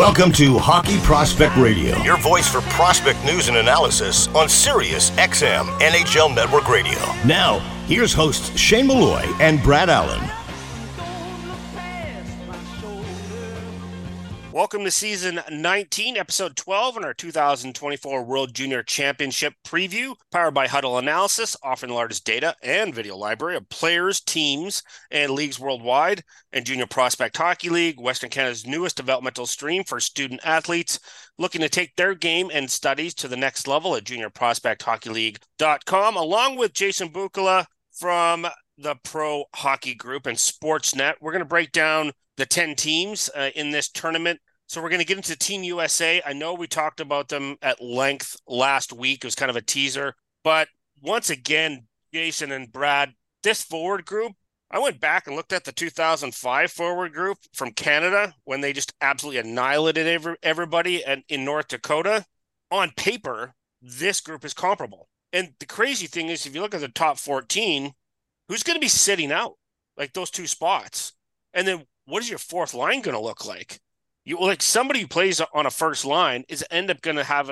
Welcome to Hockey Prospect Radio, your voice for prospect news and analysis on Sirius XM NHL Network Radio. Now, here's hosts Shane Malloy and Brad Allen. Welcome to Season 19, Episode 12 in our 2024 World Junior Championship preview, powered by Huddle Analysis, offering the largest data and video library of players, teams, and leagues worldwide, and Junior Prospect Hockey League, Western Canada's newest developmental stream for student athletes looking to take their game and studies to the next level at juniorprospecthockeyleague.com, along with Jason Bukala from the Pro Hockey Group and Sportsnet. We're going to break down the 10 teams in this tournament. So we're going to get into Team USA. I know we talked about them at length last week. It was kind of a teaser. But once again, Jason and Brad, this forward group, I went back and looked at the 2005 forward group from Canada when they just absolutely annihilated everybody in North Dakota. On paper, this group is comparable. And the crazy thing is, if you look at the top 14, who's going to be sitting out? Like those two spots. And then what is your fourth line going to look like? Somebody who plays on a first line is end up going to have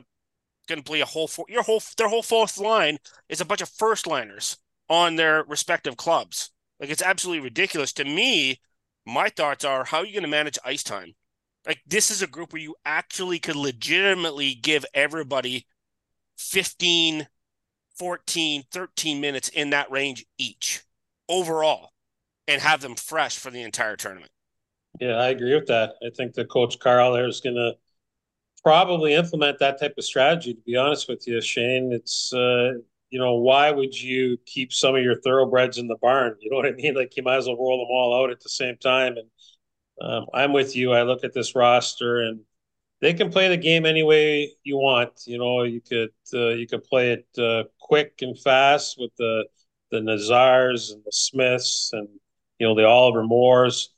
play a whole their whole fourth line is a bunch of first liners on their respective clubs. Like, it's absolutely ridiculous. To me, my thoughts are, how are you going to manage ice time? Like, this is a group where you actually could legitimately give everybody 15, 14, 13 minutes in that range each overall and have them fresh for the entire tournament. Yeah, I agree with that. I think that Coach Carl there is going to probably implement that type of strategy, to be honest with you, Shane. It's, why would you keep some of your thoroughbreds in the barn? You know what I mean? Like, you might as well roll them all out at the same time. And I'm with you. I look at this roster, and they can play the game any way you want. You know, you could play it quick and fast with the Nazars and the Smiths and, the Oliver Moores.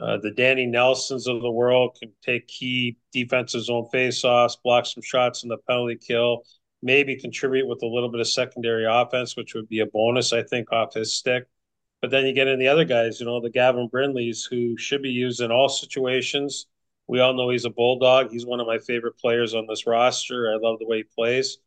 The Danny Nelsons of the world can take key defensive zone faceoffs, block some shots in the penalty kill, maybe contribute with a little bit of secondary offense, which would be a bonus, I think, off his stick. But then you get in the other guys, the Gavin Brindleys, who should be used in all situations. We all know he's a bulldog. He's one of my favorite players on this roster. I love the way he plays.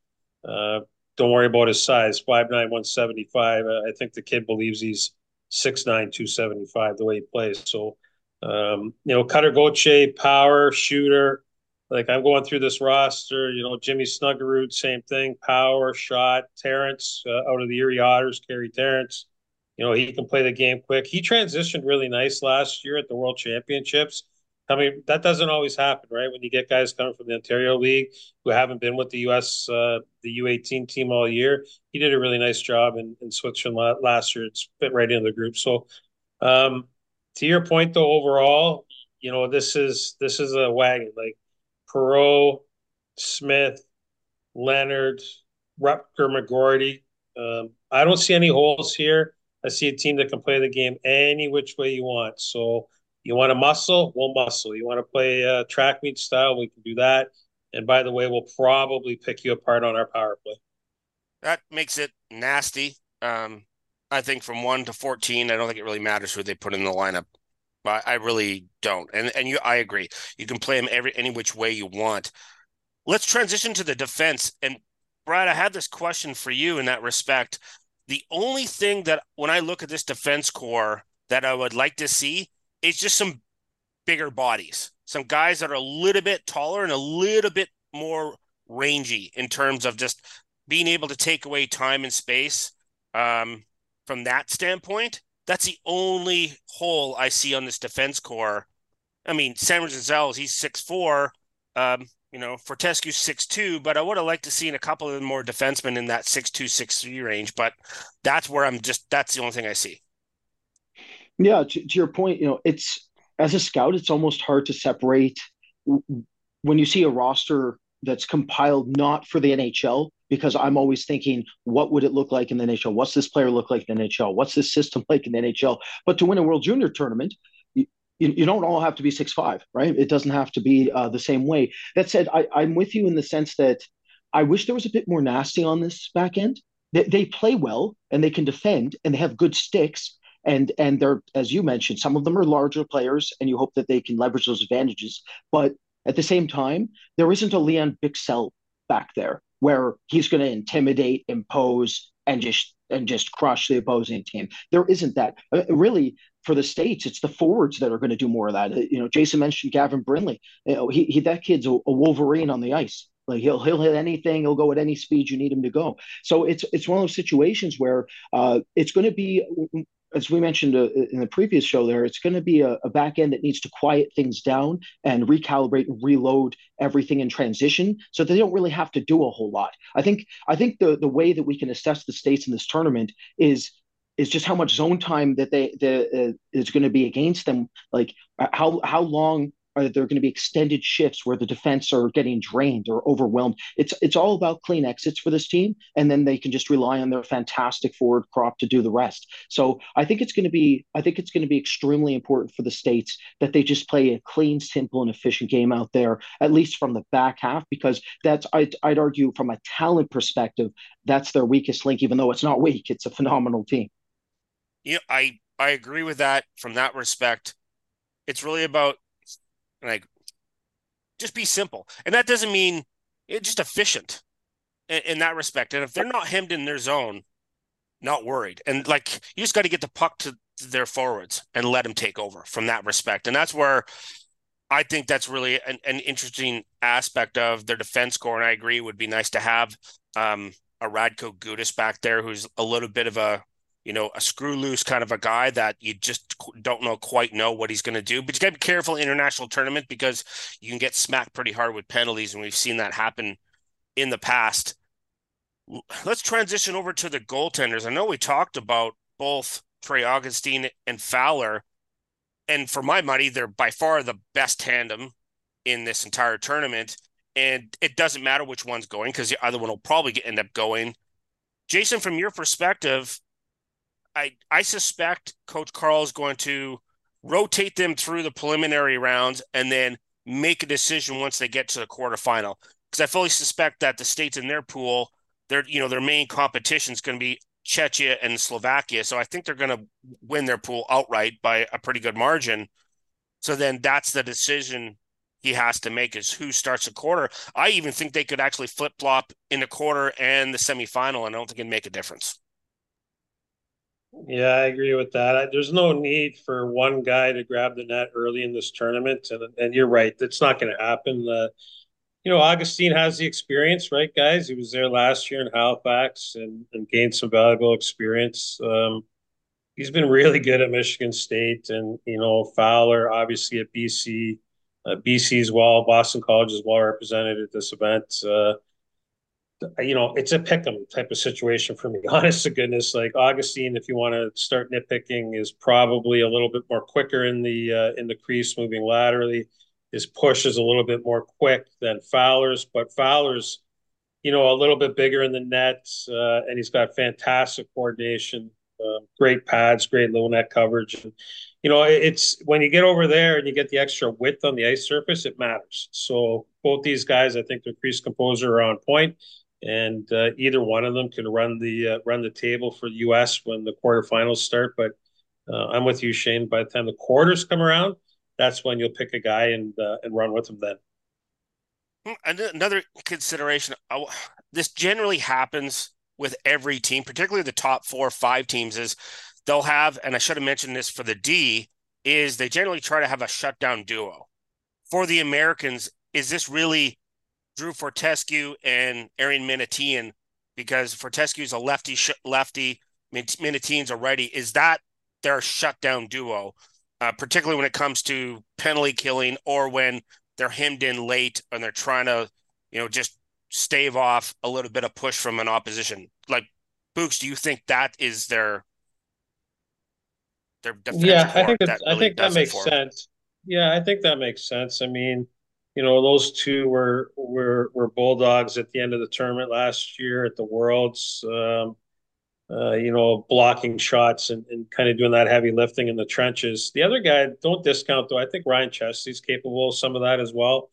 Don't worry about his size, 5'9", 175. I think the kid believes he's 6'9", 275, the way he plays. So, Cutter Gauthier, power, shooter. Like, I'm going through this roster, Jimmy Snuggerud, same thing, power, shot. Terrence, out of the Erie Otters, Kerry Terrence. He can play the game quick. He transitioned really nice last year at the World Championships. I mean, that doesn't always happen, right? When you get guys coming from the Ontario League who haven't been with the U.S., the U18 team all year. He did a really nice job in Switzerland last year. It's fit right into the group. So, to your point, though, overall, this is a wagon. Like, Perreault, Smith, Leonard, Rutger McGroarty. I don't see any holes here. I see a team that can play the game any which way you want. So you want to muscle? We'll muscle. You want to play track meet style? We can do that. And by the way, we'll probably pick you apart on our power play. That makes it nasty. I think from 1 to 14, I don't think it really matters who they put in the lineup. But I really don't. And I agree. You can play them any which way you want. Let's transition to the defense. And, Brad, I had this question for you in that respect. The only thing that, when I look at this defense core, that I would like to see is just some bigger bodies, some guys that are a little bit taller and a little bit more rangy in terms of just being able to take away time and space. From that standpoint, that's the only hole I see on this defense core. I mean, Sam Gonzalez, he's 6'4", Fortescue's 6'2", but I would have liked to see a couple of more defensemen in that 6'2", 6'3" range, but that's where that's the only thing I see. Yeah, to your point, it's, as a scout, it's almost hard to separate when you see a roster that's compiled not for the NHL, because I'm always thinking, what would it look like in the NHL? What's this player look like in the NHL? What's this system like in the NHL? But to win a World Junior tournament, you don't all have to be 6'5", right? It doesn't have to be the same way. That said, I'm with you in the sense that I wish there was a bit more nasty on this back end. They play well, and they can defend, and they have good sticks. And they're, as you mentioned, some of them are larger players, and you hope that they can leverage those advantages. But At the same time, there isn't a Leon Biksell back there where he's going to intimidate, impose, and just crush the opposing team. There isn't that. Really, for the States, it's the forwards that are going to do more of that. You know, Jason mentioned Gavin Brindley. You know, that kid's a Wolverine on the ice. Like he'll hit anything. He'll go at any speed you need him to go. So it's one of those situations where it's going to be, as we mentioned in the previous show there, it's going to be a back end that needs to quiet things down and recalibrate and reload everything in transition so they don't really have to do a whole lot. I think the way that we can assess the States in this tournament is just how much zone time that they is going to be against them. Like how long are there going to be extended shifts where the defense are getting drained or overwhelmed? It's all about clean exits for this team, and then they can just rely on their fantastic forward crop to do the rest. So I think it's going to be extremely important for the States that they just play a clean, simple, and efficient game out there, at least from the back half, because that's, I'd argue, from a talent perspective, that's their weakest link. Even though it's not weak, it's a phenomenal team. Yeah, I agree with that. From that respect, it's really about, like, just be simple. And that doesn't mean it's just efficient in that respect. And if they're not hemmed in their zone, not worried. And, like, you just got to get the puck to their forwards and let them take over from that respect. And that's where I think that's really an interesting aspect of their defense core. And I agree, it would be nice to have a Radko Gudas back there, who's a little bit of a, you know, a screw loose kind of a guy that you just don't know what he's going to do. But you got to be careful in international tournament, because you can get smacked pretty hard with penalties, and we've seen that happen in the past. Let's transition over to the goaltenders. I know we talked about both Trey Augustine and Fowler, and for my money, they're by far the best tandem in this entire tournament, and it doesn't matter which one's going, because the other one will probably end up going. Jason, from your perspective, I suspect Coach Carl is going to rotate them through the preliminary rounds and then make a decision once they get to the quarterfinal. Because I fully suspect that the States in their pool, their main competition is going to be Czechia and Slovakia. So I think they're going to win their pool outright by a pretty good margin. So then that's the decision he has to make, is who starts the quarter. I even think they could actually flip-flop in the quarter and the semifinal, and I don't think it'd make a difference. Yeah, I agree with that. There's no need for one guy to grab the net early in this tournament. And you're right, that's not going to happen. Augustine has the experience, right, guys? He was there last year in Halifax and gained some valuable experience. He's been really good at Michigan State. And, Fowler, obviously, at BC. BC as well. Boston College is well represented at this event. It's a pick-em type of situation for me, honest to goodness. Like, Augustine, if you want to start nitpicking, is probably a little bit more quicker in the crease, moving laterally. His push is a little bit more quick than Fowler's, but Fowler's, a little bit bigger in the net, and he's got fantastic coordination, great pads, great low net coverage. And, it's when you get over there and you get the extra width on the ice surface, it matters. So both these guys, I think their crease composure are on point. And either one of them can run the table for the U.S. when the quarterfinals start. But I'm with you, Shane. By the time the quarters come around, that's when you'll pick a guy and run with him then. Another consideration, this generally happens with every team, particularly the top 4 or 5 teams, is they'll have, and I should have mentioned this for the D, is they generally try to have a shutdown duo. For the Americans, is this really Drew Fortescue and Aaron Minitian, because Fortescue's a lefty, Minitian's a righty. Is that their shutdown duo, particularly when it comes to penalty killing, or when they're hemmed in late and they're trying to, just stave off a little bit of push from an opposition? Like, Books, do you think that is their defense? Yeah, I think that makes sense. Yeah, I think that makes sense. I mean, those two were Bulldogs at the end of the tournament last year at the Worlds, blocking shots and kind of doing that heavy lifting in the trenches. The other guy, don't discount, though, I think Ryan Chesley's capable of some of that as well.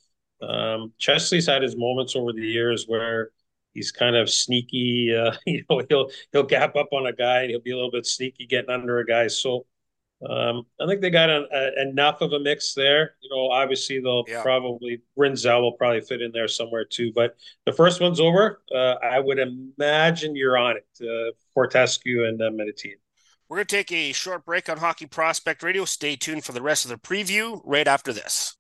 Chesley's had his moments over the years where he's kind of sneaky. He'll gap up on a guy and he'll be a little bit sneaky getting under a guy. So I think they got enough of a mix there. You know, obviously they'll probably Renzel will probably fit in there somewhere too. But the first one's over. I would imagine you're on it, Fortescue and Minitian. We're going to take a short break on Hockey Prospect Radio. Stay tuned for the rest of the preview right after this.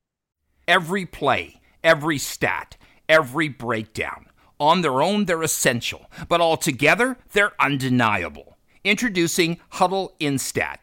Every play, every stat, every breakdown. On their own, they're essential, but altogether, they're undeniable. Introducing Huddle Instat,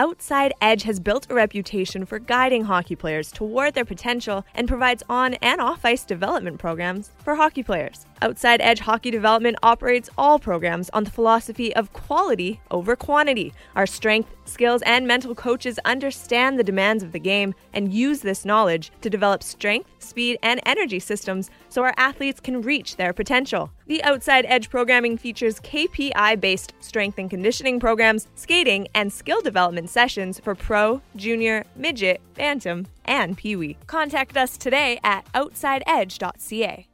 Outside Edge has built a reputation for guiding hockey players toward their potential and provides on- and off-ice development programs for hockey players. Outside Edge Hockey Development operates all programs on the philosophy of quality over quantity. Our strength, skills, and mental coaches understand the demands of the game and use this knowledge to develop strength, speed, and energy systems so our athletes can reach their potential. The Outside Edge programming features KPI-based strength and conditioning programs, skating, and skill development sessions for pro, junior, midget, phantom, and peewee. Contact us today at OutsideEdge.ca.